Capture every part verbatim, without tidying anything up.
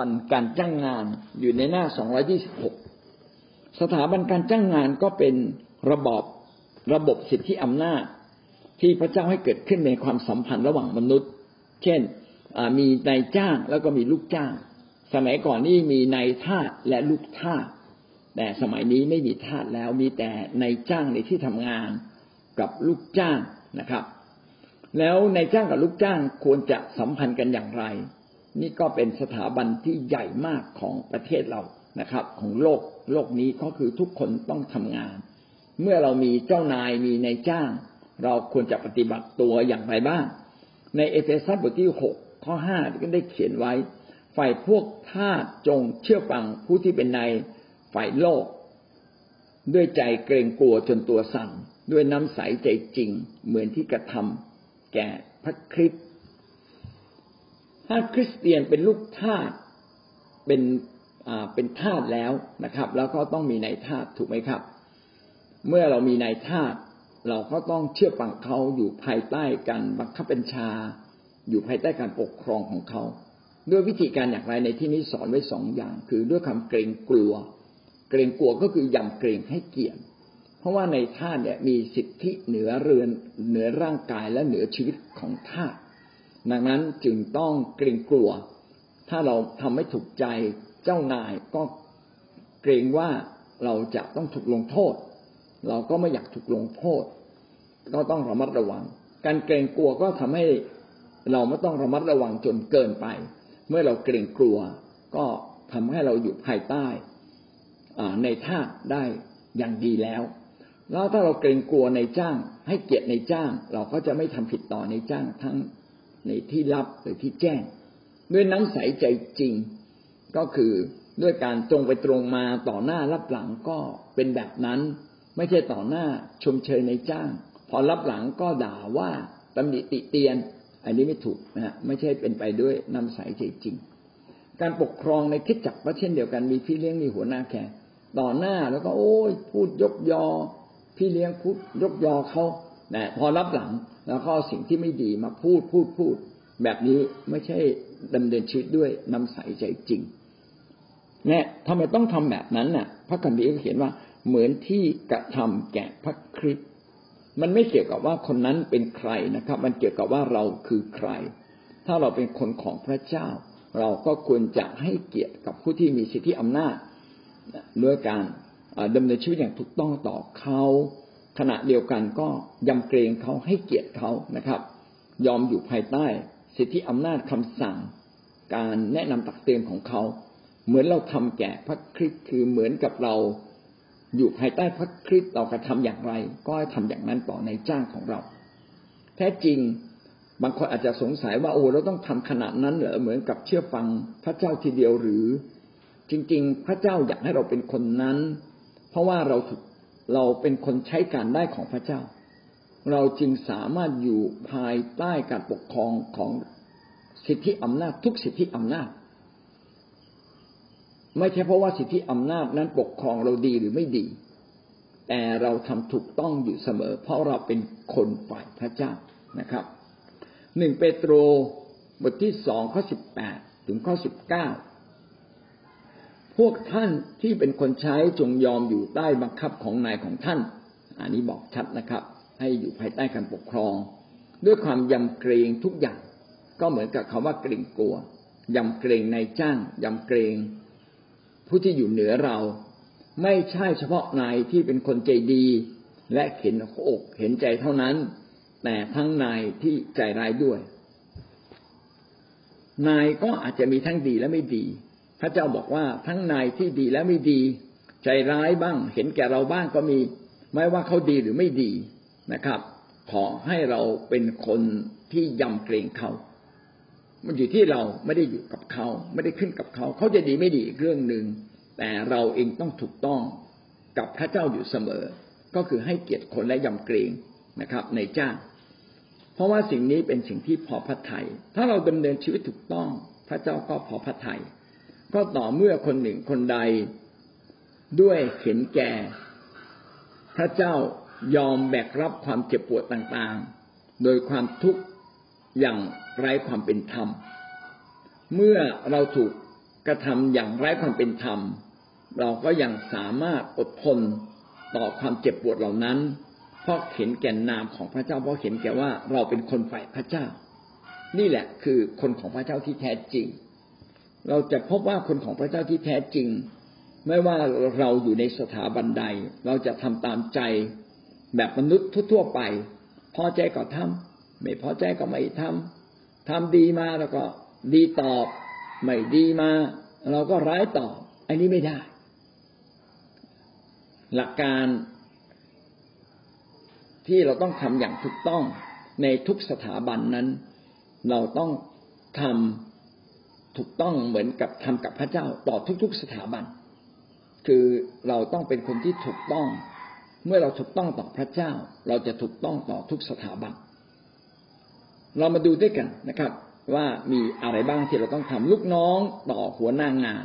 บันการจ้างงานอยู่ในหน้าสองร้อยยี่สิบหกสถาบันการจ้างงานก็เป็นระบอบระบบสิทธิอำนาจที่พระเจ้าให้เกิดขึ้นในความสัมพันธ์ระหว่างมนุษย์เช่นมีนายจ้างแล้วก็มีลูกจ้างสมัยก่อนนี่มีนายทาสและลูกทาสแต่สมัยนี้ไม่มีทาสแล้วมีแต่นายจ้างในที่ทำงานกับลูกจ้างนะครับแล้วนายจ้างกับลูกจ้างควรจะสัมพันธ์กันอย่างไรนี่ก็เป็นสถาบันที่ใหญ่มากของประเทศเรานะครับของโลกโลกนี้ก็คือทุกคนต้องทำงานเมื่อเรามีเจ้านายมีนายจ้างเราควรจะปฏิบัติตัวอย่างไรบ้างในเอเฟซัสบทที่หกข้อห้าก็ได้เขียนไว้ฝ่ายพวกทาสจงเชื่อฟังผู้ที่เป็นนายฝ่ายโลกด้วยใจเกรงกลัวจนตัวสั่นด้วยน้ำใสใจจริงเหมือนที่กระทำแก่พระคริสต์ถ้าคริสเตียนเป็นลูกทาสเป็นอ่าเป็นทาสแล้วนะครับแล้วก็ต้องมีนายทาสถูกไหมครับเมื่อเรามีนายทาสเราก็ต้องเชื่อฟังเขาอยู่ภายใต้การบังคับบัญชาอยู่ภายใต้การปกครองของเขาด้วยวิธีการอย่างไรในที่นี้สอนไว้สองอย่างคือด้วยความเกรงกลัวเกรงกลัวก็คือยำเกรงให้เกียรติเพราะว่าในทาสเนี่ยมีสิทธิเหนือเรือนเหนือร่างกายและเหนือชีวิตของทาสดังนั้นจึงต้องเกรงกลัวถ้าเราทำไม่ถูกใจเจ้านายก็เกรงว่าเราจะต้องถูกลงโทษเราก็ไม่อยากถูกลงโทษก็ต้องระมัดระวังการเกรงกลัวก็ทำให้เราไม่ต้องระมัดระวังจนเกินไปเมื่อเราเกรงกลัวก็ทำให้เราอยู่ภายใต้ในท่าได้อย่างดีแล้วแล้วถ้าเราเกรงกลัวในจ้างให้เกียรติในจ้างเราก็จะไม่ทำผิดต่อในจ้างทั้งในที่ลับหรือที่แจ้งด้วยน้ำใสใจจริงก็คือด้วยการตรงไปตรงมาต่อหน้ารับหลังก็เป็นแบบนั้นไม่ใช่ต่อหน้าชมเชยในจ้างพอรับหลังก็ด่าว่าตำหนิติเตียนอันนี้ไม่ถูกนะฮะไม่ใช่เป็นไปด้วยน้ำใสใจจริงการปกครองในคริสตจักรก็เช่นเดียวกันมีพี่เลี้ยงมีหัวหน้าแขกต่อหน้าแล้วก็โอ้ยพูดยกยอพี่เลี้ยงพูดยกยอเขานะพอรับหลังแล้วก็สิ่งที่ไม่ดีมาพูดพูดพูดแบบนี้ไม่ใช่ดำเนินชีวิตด้วยน้ำใสใจจริงเนี่ยทำไมต้องทำแบบนั้นน่ะพระคัมภีร์เขียนว่าเหมือนที่กระทำแก่พระคริสต์มันไม่เกี่ยวกับว่าคนนั้นเป็นใครนะครับมันเกี่ยวกับว่าเราคือใครถ้าเราเป็นคนของพระเจ้าเราก็ควรจะให้เกียรติกับผู้ที่มีสิทธิอำนาจด้วยการดำเนินชีวิตอย่างถูกต้องต่อเขาขณะเดียวกันก็ยำเกรงเขาให้เกียรติเขานะครับยอมอยู่ภายใต้สิทธิอำนาจคำสั่งการแนะนำตักเตือนของเขาเหมือนเราทำแก่พระคริสต์คือเหมือนกับเราอยู่ภายใต้พระคริสต์เรากระทำอย่างไรก็ทำอย่างนั้นต่อในจ้างของเราแท้จริงบางคนอาจจะสงสัยว่าโอ้เราต้องทำขนาดนั้นเหรอเหมือนกับเชื่อฟังพระเจ้าทีเดียวหรือจริงๆพระเจ้าอยากให้เราเป็นคนนั้นเพราะว่าเราเราเป็นคนใช้การได้ของพระเจ้าเราจึงสามารถอยู่ภายใต้การปกครองของสิทธิอำนาจทุกสิทธิอำนาจไม่ใช่เพราะว่าสิทธิอำนาจนั้นปกครองเราดีหรือไม่ดีแต่เราทำถูกต้องอยู่เสมอเพราะเราเป็นคนฝ่ายพระเจ้านะครับหนึ่งเปโตรบทที่สองข้อสิบแปดถึงข้อสิบเก้าพวกท่านที่เป็นคนใช้จงยอมอยู่ใต้บังคับของนายของท่านอันนี้บอกชัดนะครับให้อยู่ภายใต้การปกครองด้วยความยำเกรงทุกอย่างก็เหมือนกับคำว่าเกรงกลัวยำเกรงนายจ้างยำเกรงผู้ที่อยู่เหนือเราไม่ใช่เฉพาะนายที่เป็นคนใจดีและเห็นอกเห็นใจเท่านั้นแต่ทั้งนายที่ใจร้ายด้วยนายก็อาจจะมีทั้งดีและไม่ดีพระเจ้าบอกว่าทั้งนายที่ดีและไม่ดีใจร้ายบ้างเห็นแก่เราบ้างก็มีไม่ว่าเขาดีหรือไม่ดีนะครับขอให้เราเป็นคนที่ยำเกรงเขามันอยู่ที่เราไม่ได้อยู่กับเขาไม่ได้ขึ้นกับเขาเขาจะดีไม่ดีอีกเรื่องนึงแต่เราเองต้องถูกต้องกับพระเจ้าอยู่เสมอก็คือให้เกียรติคนและยำเกรงนะครับในจ้างเพราะว่าสิ่งนี้เป็นสิ่งที่พอพระทัยถ้าเราดำเนินชีวิตถูกต้องพระเจ้าก็พอพระทัยก็ต่อเมื่อคนหนึ่งคนใดด้วยเห็นแก่พระเจ้ายอมแบกรับความเจ็บปวดต่างๆโดยความทุกข์อย่างไร้ความเป็นธรรมเมื่อเราถูกก ระทำอย่างไร้ความเป็นธรรมเราก็ยังสามารถอดทนต่อความเจ็บปวดเหล่านั้นเพราะเห็นแก่นามของพระเจ้าเพราะเห็นแก่ว่าเราเป็นคนฝ่ายพระเจ้านี่แหละคือคนของพระเจ้าที่แท้จริงเราจะพบว่าคนของพระเจ้าที่แท้จริงไม่ว่าเราอยู่ในสถาบันใดเราจะทำตามใจแบบมนุษย์ทั่วๆไปพอใจก็ทำไม่พอใจก็ไม่ทำทำดีมาแล้วก็ดีตอบไม่ดีมาเราก็ร้ายตอบอันนี้ไม่ได้หลักการที่เราต้องทำอย่างถูกต้องในทุกสถาบันนั้นเราต้องทำถูกต้องเหมือนกับทำกับพระเจ้าต่อทุกๆสถาบันคือเราต้องเป็นคนที่ถูกต้องเมื่อเราถูกต้องต่อพระเจ้าเราจะถูกต้องต่อทุกสถาบันเรามาดูด้วยกันนะครับว่ามีอะไรบ้างที่เราต้องทำลูกน้องต่อหัวหน้างาน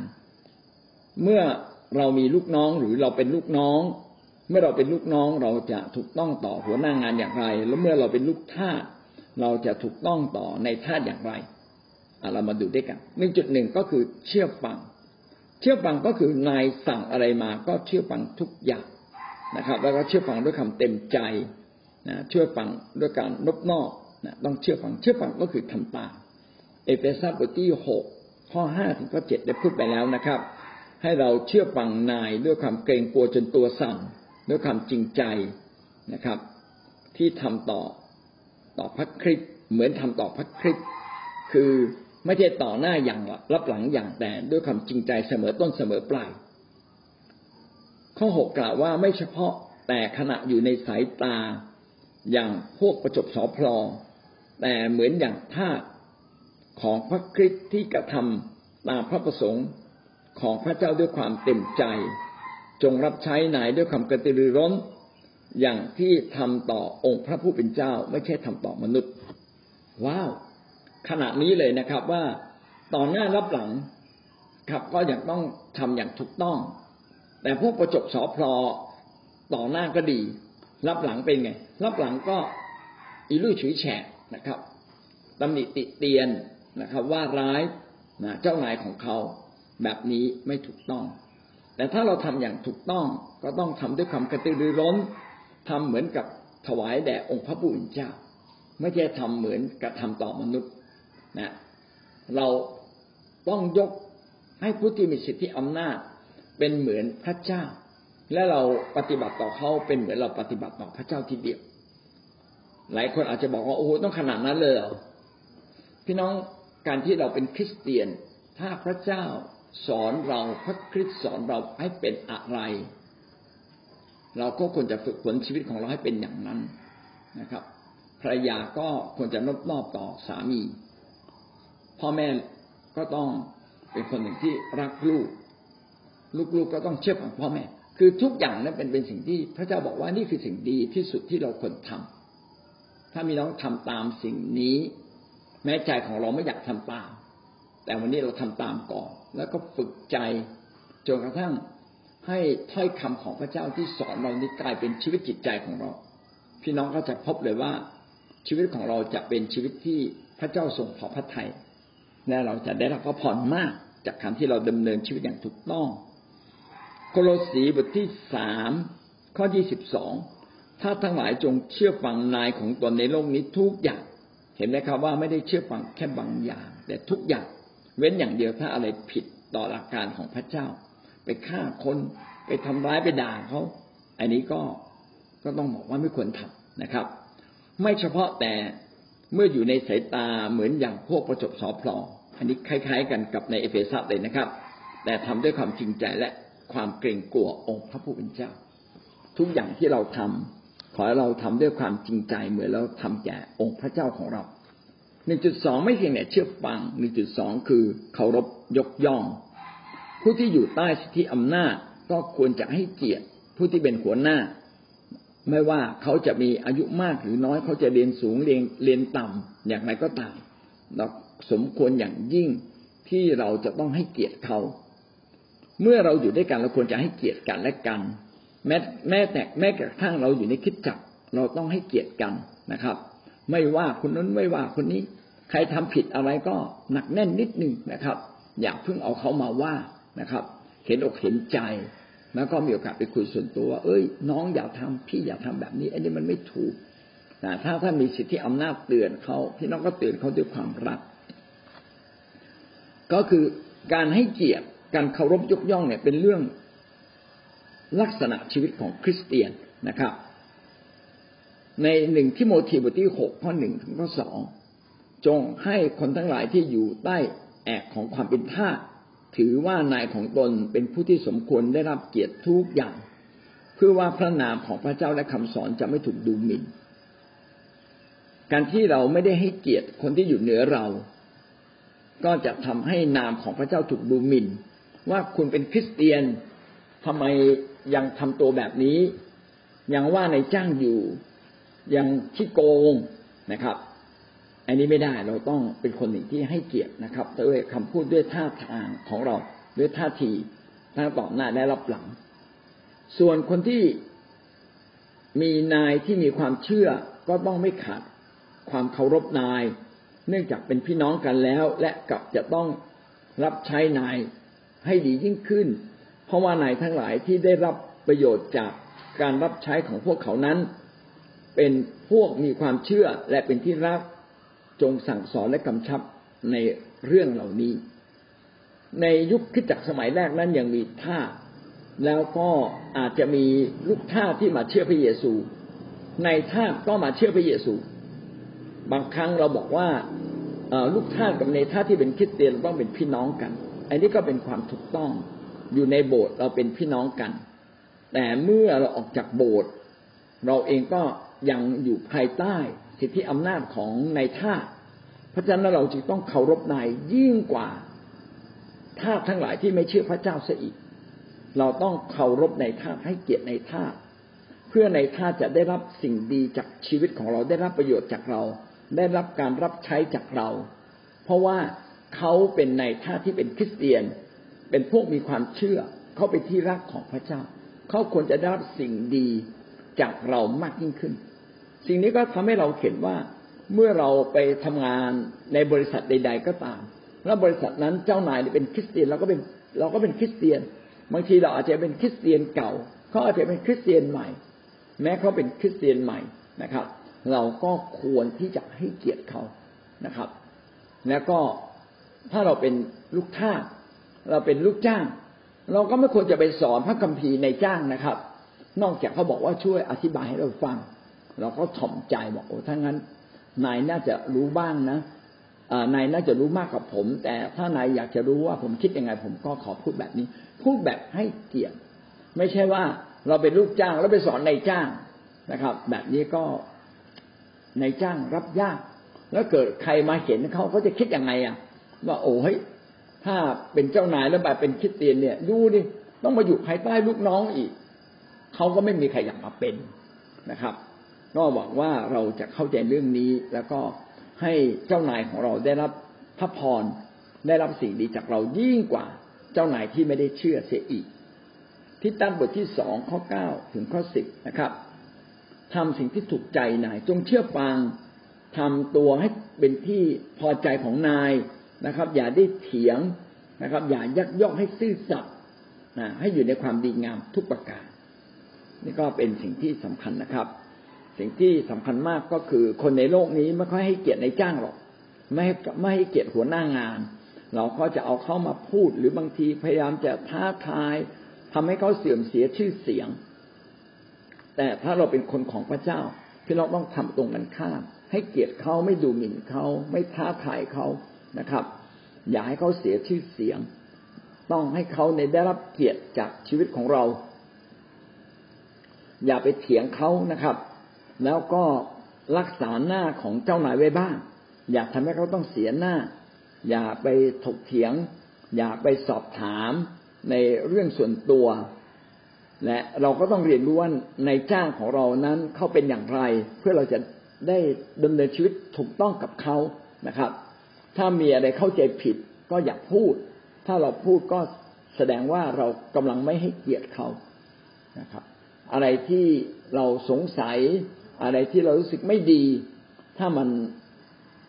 เมื่อเรามีลูกน้องหรือเราเป็นลูกน้องเมื่อเราเป็นลูกน้องเราจะถูกต้องต่อหัวหน้างานอย่างไรแล้วเมื่อเราเป็นลูกทาสเราจะถูกต้องต่อในทาสอย่างไรเรามาดูด้วยกัน หนึ่งจุดหนึ่ง ก็คือเชื่อฟังเชื่อฟังก็คือนายสั่งอะไรมาก็เชื่อฟังทุกอย่างนะครับแล้วก็เชื่อฟังด้วยความเต็มใจนะเชื่อฟังด้วยการนอบน้อมนะต้องเชื่อฟังเชื่อฟังก็คือทำตามเอเฟซัสบทที่หกข้อห้าถึงข้อเจ็ดได้พูดไปแล้วนะครับให้เราเชื่อฟังนายด้วยความเกรงกลัวจนตัวสั่นด้วยความจริงใจนะครับที่ทำต่อต่อพระคริสต์เหมือนทำต่อพระคริสต์คือไม่ใช่ต่อหน้าอย่างรับหลังอย่างแต่ด้วยความจริงใจเสมอต้นเสมอปลายข้อหกกล่าวว่าไม่เฉพาะแต่ขณะอยู่ในสายตาอย่างพวกประจบสพลแต่เหมือนอย่างทาสของพระคริสต์ที่กระทำตามพระประสงค์ของพระเจ้าด้วยความเต็มใจจงรับใช้นายด้วยความกตัญญูร้นอย่างที่ทำต่อองค์พระผู้เป็นเจ้าไม่ใช่ทำต่อมนุษย์ว้าวขณะนี้เลยนะครับว่าต่อหน้ารับหลังครับก็ยังต้องทำอย่างถูกต้องแต่พวกประจบสพลต่อหน้าก็ดีรับหลังเป็นไงรับหลังก็อีลุ่ยฉุยแฉะนะครับตำหนิติเตียนนะครับว่าร้ายนะเจ้านายของเขาแบบนี้ไม่ถูกต้องแต่ถ้าเราทำอย่างถูกต้องก็ต้องทำด้วยความกระตือรือร้นทำเหมือนกับถวายแด่องค์พระผู้เป็นเจ้าไม่ใช่ทำเหมือนกระทำต่อมนุษย์นะเราต้องยกให้ผู้ที่มีสิทธิอำนาจเป็นเหมือนพระเจ้าและเราปฏิบัติต่อเขาเป็นเหมือนเราปฏิบัติต่อพระเจ้าทีเดียวหลายคนอาจจะบอกว่าโอ้ต้องขนาดนั้นเลยเหรอพี่น้องการที่เราเป็นคริสเตียนถ้าพระเจ้าสอนเราพระคริสต์สอนเราให้เป็นอะไรเราก็ควรจะฝึกฝนชีวิตของเราให้เป็นอย่างนั้นนะครับภรรยาก็ควรจะนอบน้อมต่อสามีพ่อแม่ก็ต้องเป็นคนหนึ่งที่รักลูกลูกๆก็ต้องเชื่อฟังพ่อแม่คือทุกอย่างนั้นเป็นเป็นสิ่งที่พระเจ้าบอกว่านี่คือสิ่งดีที่สุดที่เราควรทำถ้ามีน้องทำตามสิ่งนี้แม้ใจของเราไม่อยากทำตามแต่วันนี้เราทำตามก่อนแล้วก็ฝึกใจจนกระทั่งให้ถ้อยคำของพระเจ้าที่สอนเรานี้กลายเป็นชีวิตจิตใจของเราพี่น้องก็จะพบเลยว่าชีวิตของเราจะเป็นชีวิตที่พระเจ้าทรงพอพระทัยและเราจะได้รับพระพรมากจากการที่เราดำเนินชีวิตอย่างถูกต้องโคโลสีบทที่สามข้อยี่สิบสองถ้าทั้งหลายจงเชื่อฟังนายของตนในโลกนี้ทุกอย่างเห็นไหมครับว่าไม่ได้เชื่อฟังแค่บางอย่างแต่ทุกอย่างเว้นอย่างเดียวถ้าอะไรผิดต่อหลักการของพระเจ้าไปฆ่าคนไปทำร้ายไปด่าเขาอันนี้ก็ก็ต้องบอกว่าไม่ควรทำนะครับไม่เฉพาะแต่เมื่ออยู่ในสายตาเหมือนอย่างพวกประจบสพลอันนี้คล้ายๆกันกับในเอเฟซัสเลยนะครับแต่ทำด้วยความจริงใจและความเกรงกลัวองค์พระผู้เป็นเจ้าทุกอย่างที่เราทำขอให้เราทำด้วยความจริงใจเหมือนเราทำแก่องค์พระเจ้าของเราหนึ่งจุดสอง ไม่เพียงแต่เชื่อฟัง หนึ่งจุดสอง คือเคารพยกย่องผู้ที่อยู่ใต้สิทธิอำนาจก็ควรจะให้เกียรติผู้ที่เป็นหัวหน้าไม่ว่าเขาจะมีอายุมากหรือน้อยเขาจะเรียนสูงเรียนเรียนต่ำอย่างไรก็ตามเราสมควรอย่างยิ่งที่เราจะต้องให้เกียรติเขาเมื่อเราอยู่ด้วยกันเราควรจะให้เกียรติกันและกันแม้แม้แต่แม้กระทั่งเราอยู่ในคริสตจักรเราต้องให้เกียรติกันนะครับไม่ว่าคนนั้นไม่ว่าคนนี้ใครทำผิดอะไรก็หนักแน่นนิดนึงนะครับ อย่าเพิ่งเอาเขามาว่านะครับเห็นอกเห็นใจแล้วก็มีโอกาสไปคุยส่วนตัวว่าเอ้ยน้องอย่าทำพี่อย่าทำแบบนี้อันนี้มันไม่ถูกนะถ้าถ้ามีสิทธิอำนาจเตือนเขาพี่น้องก็เตือนเขาด้วยความรักก็คือการให้เกียรติการเคารพยกย่องเนี่ยเป็นเรื่องลักษณะชีวิตของคริสเตียนนะครับในหนึ่งทิโมธีบทที่หกข้อหนึ่งถึงข้อสองจงให้คนทั้งหลายที่อยู่ใต้แอกของความเป็นทาสถือว่านายของตนเป็นผู้ที่สมควรได้รับเกียรติทุกอย่างเพื่อว่าพระนามของพระเจ้าและคำสอนจะไม่ถูกดูหมิ่นการที่เราไม่ได้ให้เกียรติคนที่อยู่เหนือเราก็จะทำให้นามของพระเจ้าถูกดูหมิ่นว่าคุณเป็นคริสเตียนทำไมยังทำตัวแบบนี้ยังว่านายจ้างอยู่ยังขี้โกงนะครับอันนี้ไม่ได้เราต้องเป็นคนหนึ่งที่ให้เกียรตินะครับด้วยคำพูดด้วยท่าทางของเราด้วยท่าทีทั้งต่อหน้าและรับหลังส่วนคนที่มีนายที่มีความเชื่อก็ต้องไม่ขาดความเคารพนายเนื่องจากเป็นพี่น้องกันแล้วและกับจะต้องรับใช้นายให้ดียิ่งขึ้นเพราะว่านายทั้งหลายที่ได้รับประโยชน์จากการรับใช้ของพวกเขานั้นเป็นพวกมีความเชื่อและเป็นที่รักจงสั่งสอนและกำชับในเรื่องเหล่านี้ในยุคคริสตจักรสมัยแรกนั้นยังมีทาสแล้วก็อาจจะมีลูกทาสที่มาเชื่อพระเยซูในทาสก็มาเชื่อพระเยซูบางครั้งเราบอกว่าลูกทาสกับในทาสที่เป็นคริสเตียนต้องเป็นพี่น้องกันอันนี้ก็เป็นความถูกต้องอยู่ในโบสถ์เราเป็นพี่น้องกันแต่เมื่อเราออกจากโบสถ์เราเองก็ยังอยู่ภายใต้สิทธิอำนาจของนายทาสเพราะฉะนั้นเราจึงต้องเคารพนายยิ่งกว่าทาสทั้งหลายที่ไม่เชื่อพระเจ้าซะอีกเราต้องเคารพนายทาสให้เกียรตินายทาสเพื่อนายทาสจะได้รับสิ่งดีจากชีวิตของเราได้รับประโยชน์จากเราได้รับการรับใช้จากเราเพราะว่าเขาเป็นนายทาสที่เป็นคริสเตียนเป็นพวกมีความเชื่อเขาเป็นที่รักของพระเจ้าเขาควรจะได้รับสิ่งดีจากเรามากยิ่งขึ้นสิ่งนี้ก็ทำให้เราเห็นว่าเมื่อเราไปทำงานในบริษัทใดๆก็ตามแล้วบริษัทนั้นเจ้านายเป็นคริสเตียนเราก็เป็นเราก็เป็นคริสเตียนบางทีเราอาจจะเป็นคริสเตียนเก่าเขาอาจจะเป็นคริสเตียนใหม่แม้เขาเป็นคริสเตียนใหม่นะครับเราก็ควรที่จะให้เกียรติเขานะครับแล้วก็ถ้าเราเป็นลูกทาสเราเป็นลูกจ้างเราก็ไม่ควรจะไปสอนพระคัมภีร์ในจ้างนะครับนอกจากเขาบอกว่าช่วยอธิบายให้เราฟังเราก็ถ่อมใจบอกโอ้ถ้างั้นนายน่าจะรู้บ้างนะนายน่าจะรู้มากกว่าผมแต่ถ้านายอยากจะรู้ว่าผมคิดยังไงผมก็ขอพูดแบบนี้พูดแบบให้เกียรติไม่ใช่ว่าเราเป็นลูกจ้างแล้วไปสอนนายจ้างนะครับแบบนี้ก็นายจ้างรับยากแล้วเกิดใครมาเห็นเขาเขาจะคิดยังไงอ่ะว่าโอ้ยถ้าเป็นเจ้านายแล้วแบบเป็นคริสเตียนเนี่ยดูดิต้องมาอยู่ภายใต้ลูกน้องอีกเขาก็ไม่มีใครอยากมาเป็นนะครับก็หวังว่าเราจะเข้าใจเรื่องนี้แล้วก็ให้เจ้านายของเราได้รับพระพรได้รับสิ่งดีจากเรายิ่งกว่าเจ้านายที่ไม่ได้เชื่อเสียอีกที่ตั้งบทที่สองข้อเก้าถึงข้อสิบนะครับทำสิ่งที่ถูกใจนายจงเชื่อฟังทำตัวให้เป็นที่พอใจของนายนะครับอย่าได้เถียงนะครับอย่ายักยอกให้ซื่อสัตย์นะให้อยู่ในความดีงามทุกประการนี่ก็เป็นสิ่งที่สำคัญนะครับสิ่งที่สำคัญมากก็คือคนในโลกนี้ไม่ค่อยให้เกียรตินายจ้างหรอกไม่ไม่ให้เกียรติหัวหน้างานเราก็จะเอาเขามาพูดหรือบางทีพยายามจะท้าทายทำให้เขาเสื่อมเสียชื่อเสียงแต่ถ้าเราเป็นคนของพระเจ้าพี่น้องต้องทำตรงกันข้ามให้เกียรติเขาไม่ดูหมิ่นเขาไม่ท้าทายเขานะครับอย่าให้เขาเสียชื่อเสียงต้องให้เขาได้รับเกียรติจากชีวิตของเราอย่าไปเถียงเขานะครับแล้วก็รักษาหน้าของเจ้านายไว้บ้างอย่าทำให้เขาต้องเสียหน้าอย่าไปถกเถียงอย่าไปสอบถามในเรื่องส่วนตัวและเราก็ต้องเรียนรู้ว่านายจ้างของเรานั้นเขาเป็นอย่างไรเพื่อเราจะได้ดำเนินชีวิตถูกต้องกับเขานะครับถ้ามีอะไรเข้าใจผิดก็อย่าพูดถ้าเราพูดก็แสดงว่าเรากำลังไม่ให้เกียรติเขานะครับอะไรที่เราสงสัยอะไรที่เรารู้สึกไม่ดีถ้ามัน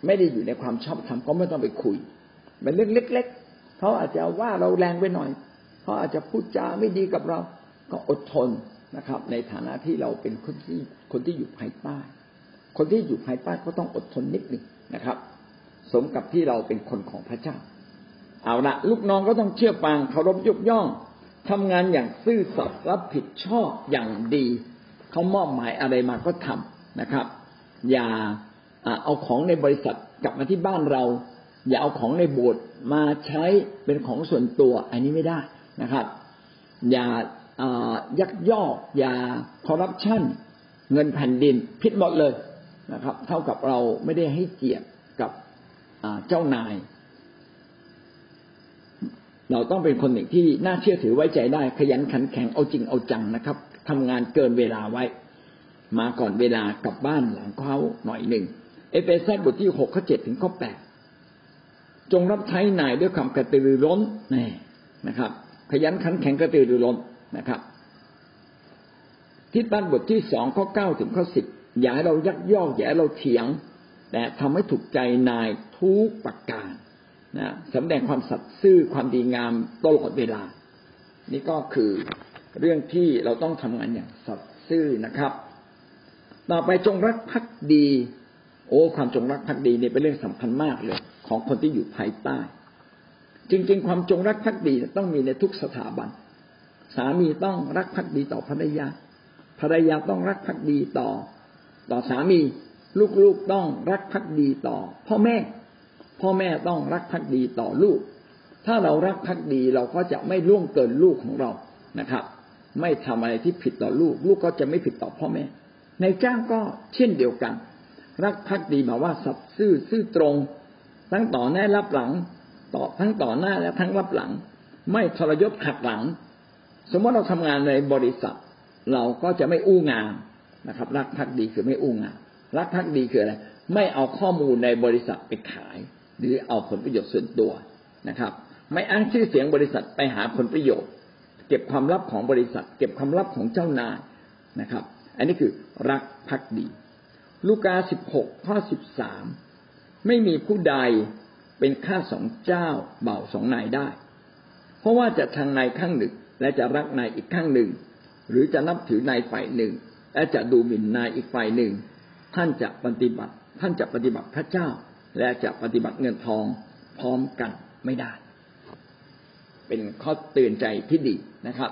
ไม่ได้อยู่ในความชอบธรรมก็ไม่ต้องไปคุยเป็นเรื่องเล็ก เขาอาจจะว่าเราแรงไปหน่อยเขาอาจจะพูดจาไม่ดีกับเราก็อดทนนะครับในฐานะที่เราเป็นคนที่คนที่อยู่ภายใต้คนที่อยู่ภายใต้ก็ต้องอดทนนิดหนึ่งนะครับสมกับที่เราเป็นคนของพระเจ้าเอาละลูกน้องก็ต้องเชื่อฟังเคารพยกย่องทำงานอย่างซื่อสัตย์รับผิดชอบอย่างดีเขามอบหมายอะไรมาก็ทำนะครับอย่าเอาของในบริษัทกลับมาที่บ้านเราอย่าเอาของในโบสถ์มาใช้เป็นของส่วนตัวอันนี้ไม่ได้นะครับอย่ายักยอกอย่าคอร์รัปชันเงินแผ่นดินผิดหมดเลยนะครับเท่ากับเราไม่ได้ให้เกียรติกับเจ้านายเราต้องเป็นคนหนึ่งที่น่าเชื่อถือไว้ใจได้ขยันขันแข็งเอาจริงเอาจังนะครับทำงานเกินเวลาไว้มาก่อนเวลากลับบ้านหลังเขาหน่อยหนึ่งเอเฟซัสบทที่หกข้อเจ็ดถึงข้อแปดจงรับใช้นายด้วยความกระตือรือร้นนี่นะครับขยันขันแข็งกระตือรือร้นนะครับที่ตั้งบทที่สองข้อเก้าถึงข้อสิบอย่าให้เรายักยอกอย่าให้เราเถียงแต่ทำให้ถูกใจนายทุกประการนะสำแดงความสัตย์ซื่อความดีงามตลอดเวลานี่ก็คือเรื่องที่เราต้องทำงานอย่างสัตย์ซื่อนะครับต่อไปจงรักภักดีโอ้ความจงรักภักดีเนี่ยเป็นเรื่องสำคัญมากเลยของคนที่อยู่ภายใต้จริงๆความจงรักภักดีต้องมีในทุกสถาบันสามีต้องรักภักดีต่อภรรยาภรรยาต้องรักภักดีต่อต่อสามีลูกๆต้องรักภักดีต่อพ่อแม่พ่อแม่ต้องรักภักดีต่อลูกถ้าเรารักภักดีเราก็จะไม่ล่วงเกินลูกของเรานะครับไม่ทำอะไรที่ผิดต่อลูกลูกก็จะไม่ผิดต่อพ่อแม่นายจ้างก็เช่นเดียวกันรักภักดีหมายว่าสัตย์ซื่อซื่อตรงทั้งต่อหน้ารับหลังต่อทั้งต่อหน้าและทั้งรับหลังไม่ทรยศขัดหลังสมมติเราทำงานในบริษัทเราก็จะไม่อู้งานนะครับรักภักดีคือไม่อู้งานรักภักดีคืออะไรไม่เอาข้อมูลในบริษัทไปขายหรือเอาผลประโยชน์ส่วนตัวนะครับไม่อ้างชื่อเสียงบริษัทไปหาผลประโยชน์เก็บความลับของบริษัทเก็บความลับของเจ้านายนะครับอันนี้คือรักภักดีลูกาสิบหกข้อสิบสามไม่มีผู้ใดเป็นข้าสองเจ้าบ่าวสองนายได้เพราะว่าจะชังนายข้างหนึ่งและจะรักนายอีกข้างหนึ่งหรือจะนับถือนายฝ่ายหนึ่งและจะดูหมิ่นนายอีกฝ่ายหนึ่งท่านจะปฏิบัติท่านจะปฏิบัติพระเจ้าและจะปฏิบัติเงินทองพร้อมกันไม่ได้เป็นข้อเตือนใจที่ดีนะครับ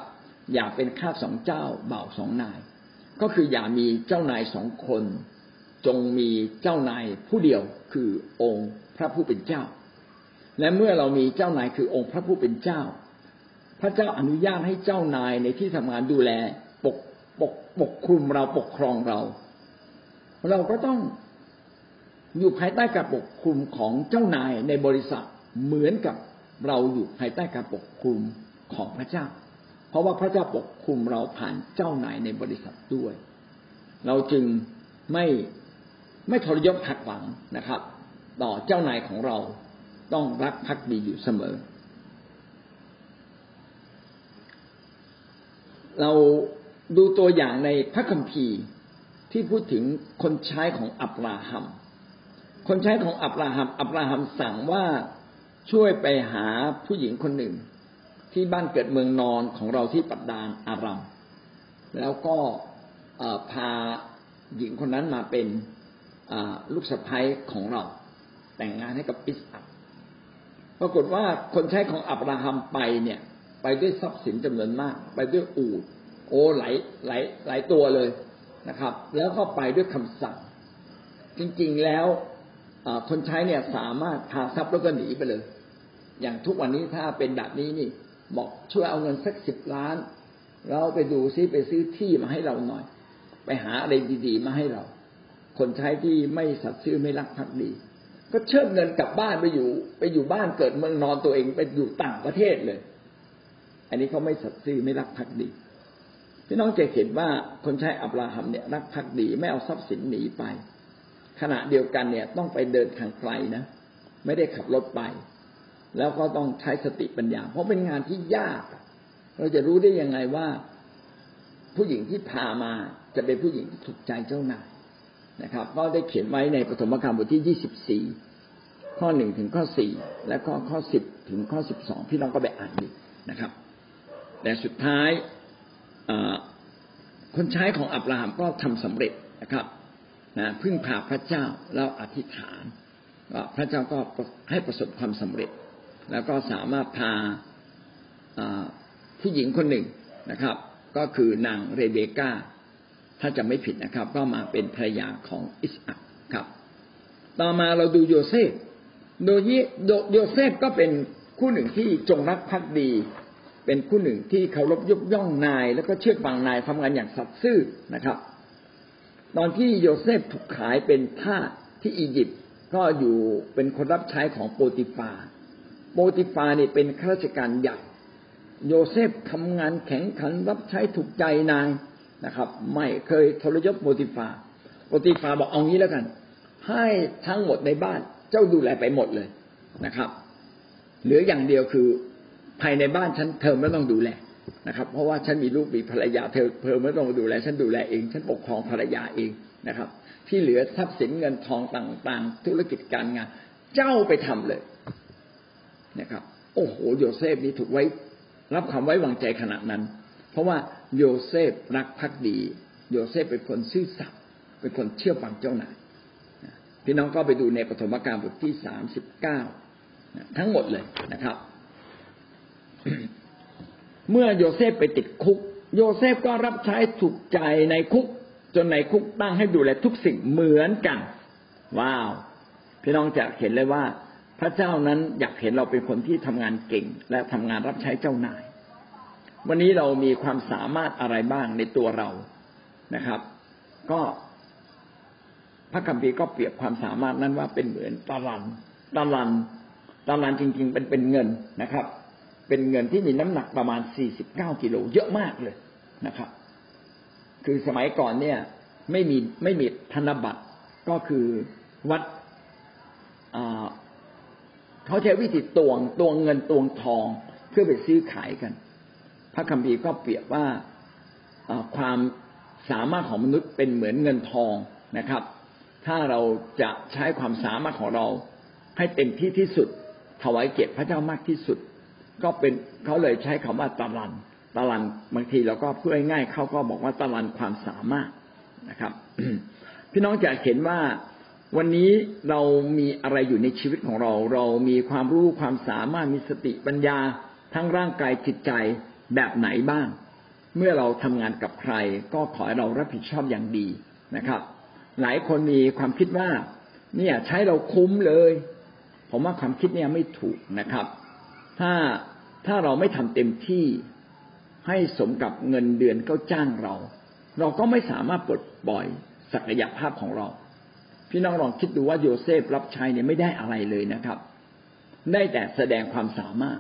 อย่าเป็นข้าสองเจ้าบ่าวสองนายก็คืออย่ามีเจ้านายสองคนจงมีเจ้านายผู้เดียวคือองค์พระผู้เป็นเจ้าและเมื่อเรามีเจ้านายคือองค์พระผู้เป็นเจ้าพระเจ้าอนุญาตให้เจ้านายในที่ทำงานดูแลปกปกปกคลุมเราปกครองเราเราก็ต้องอยู่ภายใต้การปกคลุมของเจ้านายในบริษัทเหมือนกับเราอยู่ภายใต้การปกคลุมของพระเจ้าเพราะว่าพระเจ้าปกคลุมเราผ่านเจ้านายในบริษัทด้วยเราจึงไม่ไม่ทรยศขัดหวังนะครับต่อเจ้านายของเราต้องรักภักดีอยู่เสมอเราดูตัวอย่างในพระคัมภีร์ที่พูดถึงคนใช้ของอับราฮัมคนใช้ของอับราฮัมอับราฮัมสั่งว่าช่วยไปหาผู้หญิงคนหนึ่งที่บ้านเกิดเมืองนอนของเราที่ปัดดานอารัมแล้วก็พาหญิงคนนั้นมาเป็นลูกสะใภ้ของเราแต่งงานให้กับอิสอัคปรากฏว่าคนใช้ของอับราฮัมไปเนี่ยไปด้วยทรัพย์สินจำนวนมากไปด้วยอูฐโอ้หลายหลายหลายตัวเลยนะครับแล้วก็ไปด้วยคำสั่งจริงๆแล้วคนใช้เนี่ยสามารถพาทรัพย์แล้วก็หนีไปเลยอย่างทุกวันนี้ถ้าเป็นแบบนี้นี่บอกช่วยเอาเงินสักสิบล้านเราไปดูซิไปซื้อที่มาให้เราหน่อยไปหาอะไรดีๆมาให้เราคนใช้ที่ไม่สัตย์ซื่อไม่รักภักดีก็เชิดเงินกลับบ้านไปอยู่ไปอยู่บ้านเกิดเมืองนอนตัวเองไปอยู่ต่างประเทศเลยอันนี้เขาไม่สัตย์ซื่อไม่รักภักดีพี่น้องจะเห็นว่าคนใช้อับราฮัมเนี่ยรักภักดีไม่เอาทรัพย์สินหนีไปขณะเดียวกันเนี่ยต้องไปเดินทางไกลนะไม่ได้ขับรถไปแล้วก็ต้องใช้สติปัญญาเพราะเป็นงานที่ยากเราจะรู้ได้ยังไงว่าผู้หญิงที่พามาจะเป็นผู้หญิงที่ถูกใจเจ้านายนะครับก็ได้เขียนไว้ในปฐมกาลบทที่ยี่สิบสี่ ข้อหนึ่งถึงข้อสี่และก็ข้อสิบถึงข้อสิบสองพี่น้องก็ไปอ่านดูนะครับแต่สุดท้ายคนใช้ของอับราฮัมก็ทำสำเร็จนะครับนะพึ่งพาพระเจ้าแล้วอธิษฐานพระเจ้าก็ให้ประสบความสำเร็จแล้วก็สามารถพาผู้หญิงคนหนึ่งนะครับก็คือนางเรเบก้าถ้าจะไม่ผิดนะครับก็มาเป็นภรรยาของอิสอัคครับต่อมาเราดูโยเซฟโดยโยเซฟก็เป็นคู่หนึ่งที่จงรักภักดีเป็นคู่หนึ่งที่เคารพยกย่องนายแล้วก็เชื่อฟังนายทำงานอย่างสัตย์ซื่อนะครับตอนที่โยเซฟถูกขายเป็นทาสที่อียิปต์ก็อยู่เป็นคนรับใช้ของโปติฟาโปติฟานี่เป็นข้าราชการใหญ่โยเซฟทำงานแข็งขันรับใช้ถูกใจนางนะครับไม่เคยทรยศโปติฟาโปติฟาบอกเอางี้แล้วกันให้ทั้งหมดในบ้านเจ้าดูแลไปหมดเลยนะครับเหลืออย่างเดียวคือภายในบ้านฉันเธอไม่ต้องดูแลนะครับเพราะว่าฉันมีลูกมีภรรยาเธอเธอไม่ต้องดูแลฉันดูแลเองฉันปกครองภรรยาเองนะครับที่เหลือทรัพย์สินเงินทองต่างๆธุรกิจการงานเจ้าไปทำเลยนะครับโอ้โหโยเซฟนี่ถูกไว้รับความไว้วางใจขนาดนั้นเพราะว่าโยเซฟรักภักดีโยเซฟเป็นคนซื่อสัตย์เป็นคนเชื่อฟังเจ้านายพี่น้องก็ไปดูในปฐมกาลบทที่สามสิบเก้าทั้งหมดเลยนะครับเมื่อโยเซฟไปติดคุกโยเซฟก็รับใช้ถูกใจในคุกจนในคุกตั้งให้ดูแลทุกสิ่งเหมือนกันว้าวพี่น้องจะเห็นเลยว่าพระเจ้านั้นอยากเห็นเราเป็นคนที่ทำงานเก่งและทำงานรับใช้เจ้านายวันนี้เรามีความสามารถอะไรบ้างในตัวเรานะครับก็พระคัมภีร์ก็เปรียบความสามารถนั้นว่าเป็นเหมือนตะลันตะลันตะลันจริงๆเป็นเป็นเงินนะครับเป็นเงินที่มีน้ำหนักประมาณสี่สิบเก้ากิโลเยอะมากเลยนะครับคือสมัยก่อนเนี่ยไม่มีไม่มีธนบัตรก็คือวัดเขาใช้วิธีตวงตวงเงินตวงทองเพื่อไปซื้อขายกันพระคัมภีร์ก็เปรียบว่าความสามารถของมนุษย์เป็นเหมือนเงินทองนะครับถ้าเราจะใช้ความสามารถของเราให้เต็มที่ที่สุดถวายเกียรติพระเจ้ามากที่สุดก็เป็นเขาเลยใช้คำว่าตะลันตะลันบางทีเราก็พูดง่ายๆเขาก็บอกว่าตะลันความสามารถนะครับ พี่น้องจะเห็นว่าวันนี้เรามีอะไรอยู่ในชีวิตของเราเรามีความรู้ความสามารถมีสติปัญญาทั้งร่างกายจิตใจแบบไหนบ้างเมื่อเราทำงานกับใครก็ขอให้เรารับผิดชอบอย่างดีนะครับหลายคนมีความคิดว่าเนี่ยใช้เราคุ้มเลยผมว่าความคิดเนี่ยไม่ถูกนะครับถ้าถ้าเราไม่ทำเต็มที่ให้สมกับเงินเดือนเขาจ้างเราเราก็ไม่สามารถปลดปล่อยศักยภาพของเราพี่น้องลองคิดดูว่าโยเซฟรับใช้เนี่ยไม่ได้อะไรเลยนะครับได้แต่แสดงความสามารถ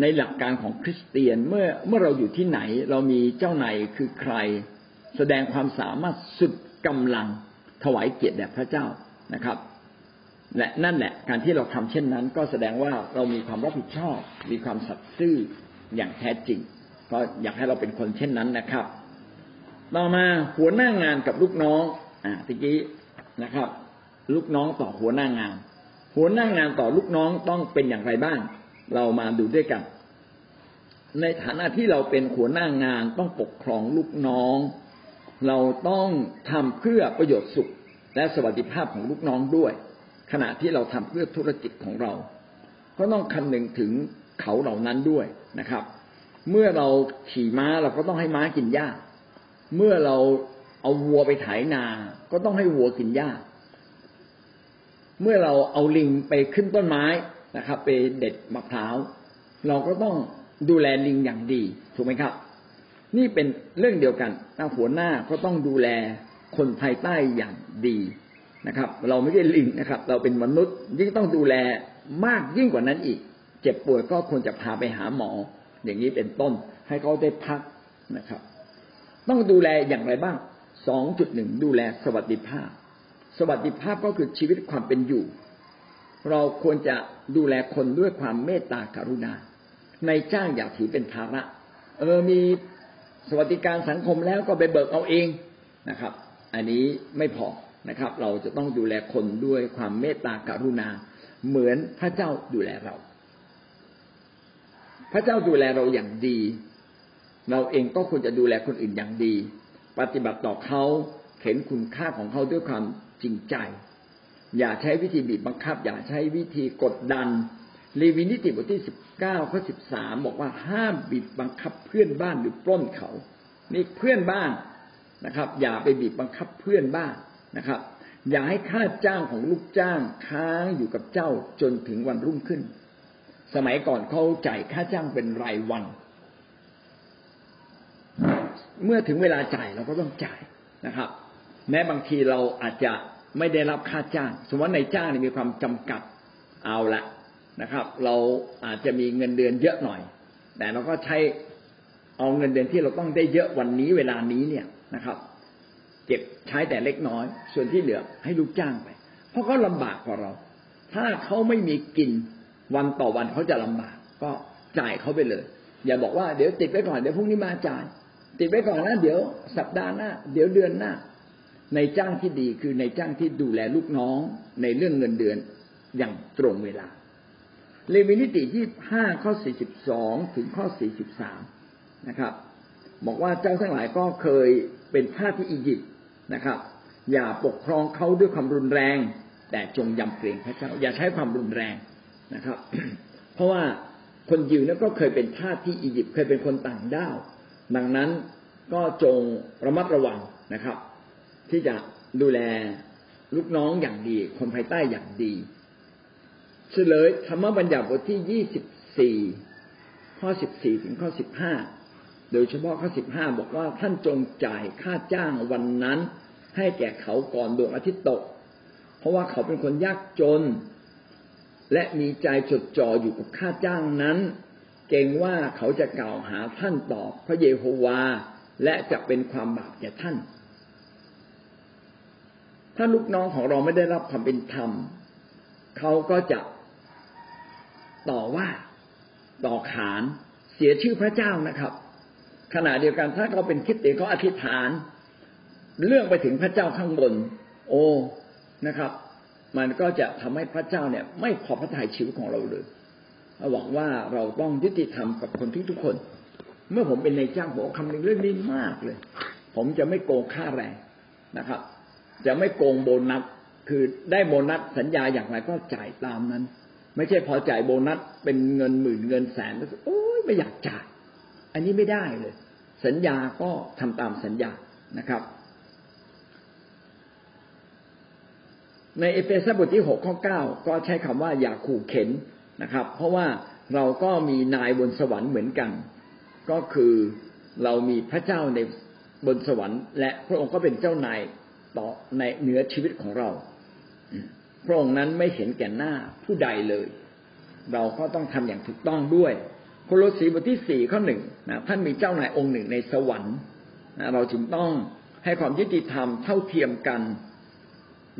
ในหลักการของคริสเตียนเมื่อเมื่อเราอยู่ที่ไหนเรามีเจ้านายคือใครแสดงความสามารถสุดกำลังถวายเกียรติแด่พระเจ้านะครับและนั่นแหละการที่เราทำเช่นนั้นก็แสดงว่าเรามีความรับผิดชอบมีความสัตย์ซื่ออย่างแท้จริงก็อยากให้เราเป็นคนเช่นนั้นนะครับต่อมาหัวหน้างานกับลูกน้องอ่าทีนี้นะครับลูกน้องต่อหัวหน้างานหัวหน้างานต่อลูกน้องต้องเป็นอย่างไรบ้างเรามาดูด้วยกันในฐานะที่เราเป็นหัวหน้างานต้องปกครองลูกน้องเราต้องทำเพื่อประโยชน์สุขและสวัสดิภาพของลูกน้องด้วยขณะที่เราทำเพื่อธุรกิจของเราก็ต้องคำนึงถึงเขาเหล่านั้นด้วยนะครับเมื่อเราขี่ม้าเราก็ต้องให้ม้ากินหญ้าเมื่อเราเอาวัวไปไถนาก็ต้องให้วัวกินหญ้าเมื่อเราเอาลิงไปขึ้นต้นไม้นะครับไปเด็ดมะพร้าวเราก็ต้องดูแลลิงอย่างดีถูกไหมครับนี่เป็นเรื่องเดียวกันหัวหน้าก็ต้องดูแลคนภายใต้อย่างดีนะครับเราไม่ใช่ลิงนะครับเราเป็นมนุษย์ยิ่งต้องดูแลมากยิ่งกว่านั้นอีกเจ็บป่วยก็ควรจะพาไปหาหมออย่างนี้เป็นต้นให้เขาได้พักนะครับต้องดูแลอย่างไรบ้าง สองจุดหนึ่ง ดูแลสวัสดิภาพสวัสดิภาพก็คือชีวิตความเป็นอยู่เราควรจะดูแลคนด้วยความเมตตากรุณาในจ้างอย่าถือเป็นภาระเออมีสวัสดิการสังคมแล้วก็ไปเบิกเอาเองนะครับอันนี้ไม่พอ นะครับเราจะต้องดูแลคนด้วยความเมตตากรุณาเหมือนพระเจ้าดูแลเราพระเจ้าดูแลเราอย่างดีเราเองก็ควรจะดูแลคนอื่นอย่างดีปฏิบัติต่อเขาเห็นคุณค่าของเขาด้วยความจริงใจอย่าใช้วิธีบีบบังคับอย่าใช้วิธีกดดันเลวีนิติบทที่สิบเก้าข้อสิบสามบอกว่าห้ามบีบบังคับเพื่อนบ้านหรือปล้นเขานี่เพื่อนบ้านนะครับอย่าไปบีบบังคับเพื่อนบ้านนะครับอย่าให้ค่าจ้างของลูกจ้างค้างอยู่กับเจ้าจนถึงวันรุ่งขึ้นสมัยก่อนเขาจ่ายค่าจ้างเป็นรายวันเมื่อถึงเวลาจ่ายเราก็ต้องจ่ายนะครับแม้บางทีเราอาจจะไม่ได้รับค่าจ้างสมมตินายจ้างมีความจำกัดเอาละนะครับเราอาจจะมีเงินเดือนเยอะหน่อยแต่เราก็ใช้เอาเงินเดือนที่เราต้องได้เยอะวันนี้เวลานี้เนี่ยนะครับเก็บใช้แต่เล็กน้อยส่วนที่เหลือให้ลูกจ้างไปเพราะเขาลำบากกว่าเราถ้าเขาไม่มีกินวันต่อวันเขาจะลำบากก็จ่ายเขาไปเลยอย่าบอกว่าเดี๋ยวติดไว้ก่อนเดี๋ยวพรุ่งนี้มาจ่ายติดไว้ก่อนนะเดี๋ยวสัปดาห์หน้าเดี๋ยวเดือนหน้านายจ้างที่ดีคือนายจ้างที่ดูแลลูกน้องในเรื่องเงินเดือนอย่างตรงเวลาเลวีนิติที่ห้าข้อสี่สิบสองถึงข้อสี่สิบสามนะครับบอกว่าเจ้าทั้งหลายก็เคยเป็นทาสที่อียิปต์นะครับอย่าปกครองเขาด้วยความรุนแรงแต่จงยำเกรงพระเจ้าอย่าใช้ความรุนแรงนะครับ เพราะว่าคนยิวนั้นก็เคยเป็นทาสที่อียิปต์เคยเป็นคนต่างด้าวดังนั้นก็จงระมัดระวังนะครับที่จะดูแลลูกน้องอย่างดีคนภายใต้อย่างดีเฉลยธรรมบัญญัติบทที่ยี่สิบสี่ข้อสิบสี่ถึงข้อสิบห้าโดยเฉพาะข้อสิบห้าบอกว่าท่านจงจ่ายค่าจ้างวันนั้นให้แก่เขาก่อนดวงอาทิตย์ตกเพราะว่าเขาเป็นคนยากจนและมีใจจดจ่ออยู่กับค่าจ้างนั้นเกรงว่าเขาจะกล่าวหาท่านต่อพระเยโฮวาและจะเป็นความบาปแก่ท่านถ้าลูกน้องของเราไม่ได้รับความเป็นธรรมเขาก็จะต่อว่าต่อขานเสียชื่อพระเจ้านะครับขณะเดียวกันถ้าเขาเป็นคริสเตียนเขาอธิษฐานเรื่องไปถึงพระเจ้าข้างบนโอ้นะครับมันก็จะทำให้พระเจ้าเนี่ยไม่พอพระทัยชีวิตของเราเลยหวังว่าเราต้องยุติธรรมกับคนทุกๆคนเมื่อผมเป็นนายจ้างผมคำนึงเรื่องนี้มากเลยผมจะไม่โกงค่าแรงนะครับจะไม่โกงโบนัสคือได้โบนัสสัญญาอย่างไรก็จ่ายตามนั้นไม่ใช่พอจ่ายโบนัสเป็นเงินหมื่นเงินแสนแล้วโอ๊ยไม่อยากจ่ายอันนี้ไม่ได้เลยสัญญาก็ทำตามสัญญานะครับในเอเฟซัสบทที่หกข้อเก้าก็ใช้คำว่าอย่าขู่เข็นนะครับเพราะว่าเราก็มีนายบนสวรรค์เหมือนกันก็คือเรามีพระเจ้าในบนสวรรค์และพระองค์ก็เป็นเจ้านายต่อในเหนือชีวิตของเราพระองค์นั้นไม่เห็นแก่หน้าผู้ใดเลยเราก็ต้องทำอย่างถูกต้องด้วยโคโลสีบทที่สี่ข้อหนึ่งนะท่านมีเจ้านายองค์หนึ่งในสวรรค์นะเราจึงต้องให้ความยุติธรรมเท่าเทียมกัน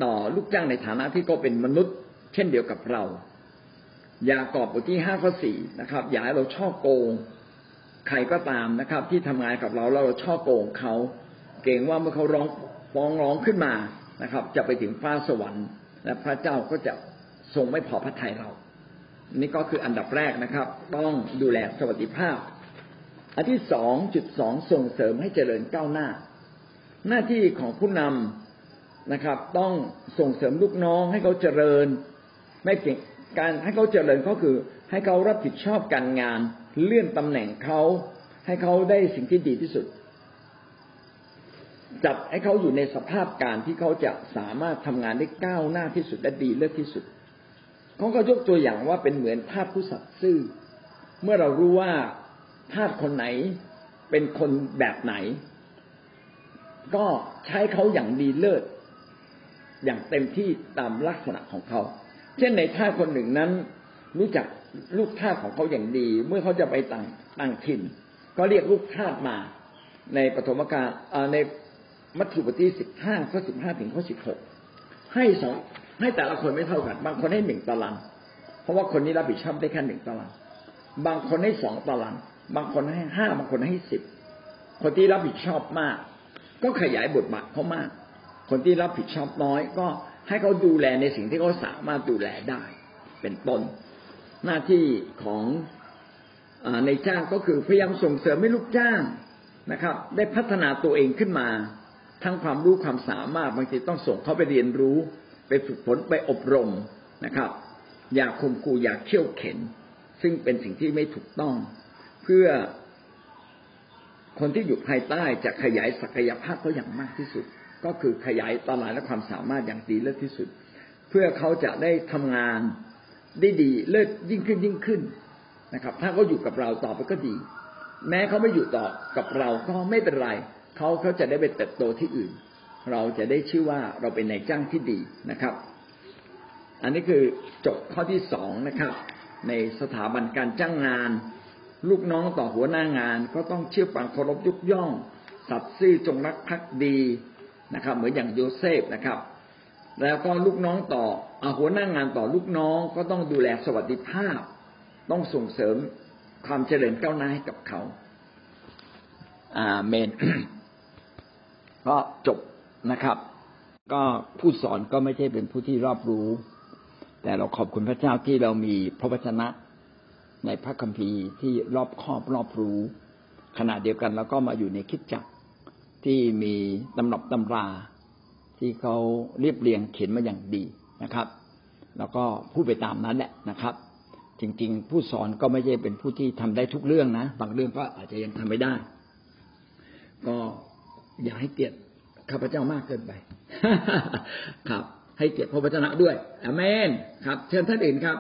ต่อลูกจ้างในฐานะที่ก็เป็นมนุษย์เช่นเดียวกับเรายากอบบทที่ห้าข้อสี่นะครับอย่าให้เราฉ้อโกงใครก็ตามนะครับที่ทำงานกับเราแล้วเราฉ้อโกงเขาเกรงว่าเมื่อเขาร้องฟ้องร้องขึ้นมานะครับจะไปถึงฟ้าสวรรค์และพระเจ้าก็จะทรงไม่พอพระทัยเรานี่ก็คืออันดับแรกนะครับต้องดูแลสวัสดิภาพอันที่ สองจุดสอง ส่งเสริมให้เจริญก้าวหน้าหน้าที่ของผู้นำนะครับต้องส่งเสริมลูกน้องให้เขาเจริญไม่เพียงการให้เขาเจริญก็คือให้เขารับผิดชอบการงานเลื่อนตำแหน่งเขาให้เขาได้สิ่งที่ดีที่สุดจัดให้เขาอยู่ในสภาพการที่เขาจะสามารถทำงานได้ก้าวหน้าที่สุดและดีเลิศที่สุดเขาก็ยกตัวอย่างว่าเป็นเหมือนทาสผู้สัตย์ซื่อเมื่อเรารู้ว่าทาสคนไหนเป็นคนแบบไหนก็ใช้เขาอย่างดีเลิศอย่างเต็มที่ตามลักษณะของเขาเช่นในทาสคนหนึ่งนั้นรู้จักลูกทาสของเขาอย่างดีเมื่อเขาจะไปต่างต่างถิ่นก็เรียกลูกทาสมาในปฐมกาลในมัทธิวบทที่สิบห้าข้อสิบห้าถึงข้อสิบหกให้สองให้แต่ละคนไม่เท่ากันบางคนให้หนึ่งตารางเพราะว่าคนนี้รับผิดชอบได้แค่หนึ่งตารางบางคนให้สองตารางบางคนให้ห้าบางคนให้สิบคนที่รับผิดชอบมากก็ขยายบทบาทเขามาก คนที่รับผิดชอบน้อยก็ให้เขาดูแลในสิ่งที่เขาสามารถดูแลได้เป็นต้นหน้าที่ของในจ้างก็คือพยายามส่งเสริมให้ลูกจ้างนะครับได้พัฒนาตัวเองขึ้นมาทั้งความรู้ความสามารถบางทีต้องส่งเขาไปเรียนรู้ไปฝึกฝนไปอบรมนะครับอย่าข่มขู่อย่าเขี่ยวเข็นซึ่งเป็นสิ่งที่ไม่ถูกต้องเพื่อคนที่อยู่ภายใต้จะขยายศักยภาพเขาอย่างมากที่สุดก็คือขยายตลาดและความสามารถอย่างดีเลิศที่สุดเพื่อเขาจะได้ทำงานได้ดีเลิศยิ่งขึ้นยิ่งขึ้นนะครับถ้าเขาอยู่กับเราต่อไปก็ดีแม้เขาไม่อยู่ต่อกับเราก็ไม่เป็นไรเขาเขาจะได้ไปเติบโตที่อื่นเราจะได้ชื่อว่าเราเป็นนายจ้างที่ดีนะครับอันนี้คือจบข้อที่สองนะครับในสถาบันการจ้างงานลูกน้องต่อหัวหน้างานก็ต้องเชื่อฟังเคารพยกย่องสัตย์ซื่อจงรักภักดีนะครับเหมือนอย่างโยเซฟนะครับแล้วก็ลูกน้องต่อเอาหัวหน้างานต่อลูกน้องก็ต้องดูแลสวัสดิภาพต้องส่งเสริมความเจริญก้าวหน้าให้กับเขาอาเมน ก็จบนะครับก็ผู้สอนก็ไม่ใช่เป็นผู้ที่รอบรู้แต่เราขอบคุณพระเจ้าที่เรามีพระวจนะในพระคัมภีร์ที่รอบคอบรอบรู้ขณะเดียวกันแล้วก็มาอยู่ในคริสตจักรที่มีตำรับตำราที่เขาเรียบเรียงเขียนมาอย่างดีนะครับแล้วก็พูดไปตามนั้นแหละนะครับจริงๆผู้สอนก็ไม่ใช่เป็นผู้ที่ทำได้ทุกเรื่องนะบางเรื่องก็อาจจะยังทำไม่ได้ก็อย่าให้เกียรติข้าพเจ้ามากเกินไป ครับให้เกียรติพระวจนะด้วยอาเมนครับเชิญท่านอื่นครับ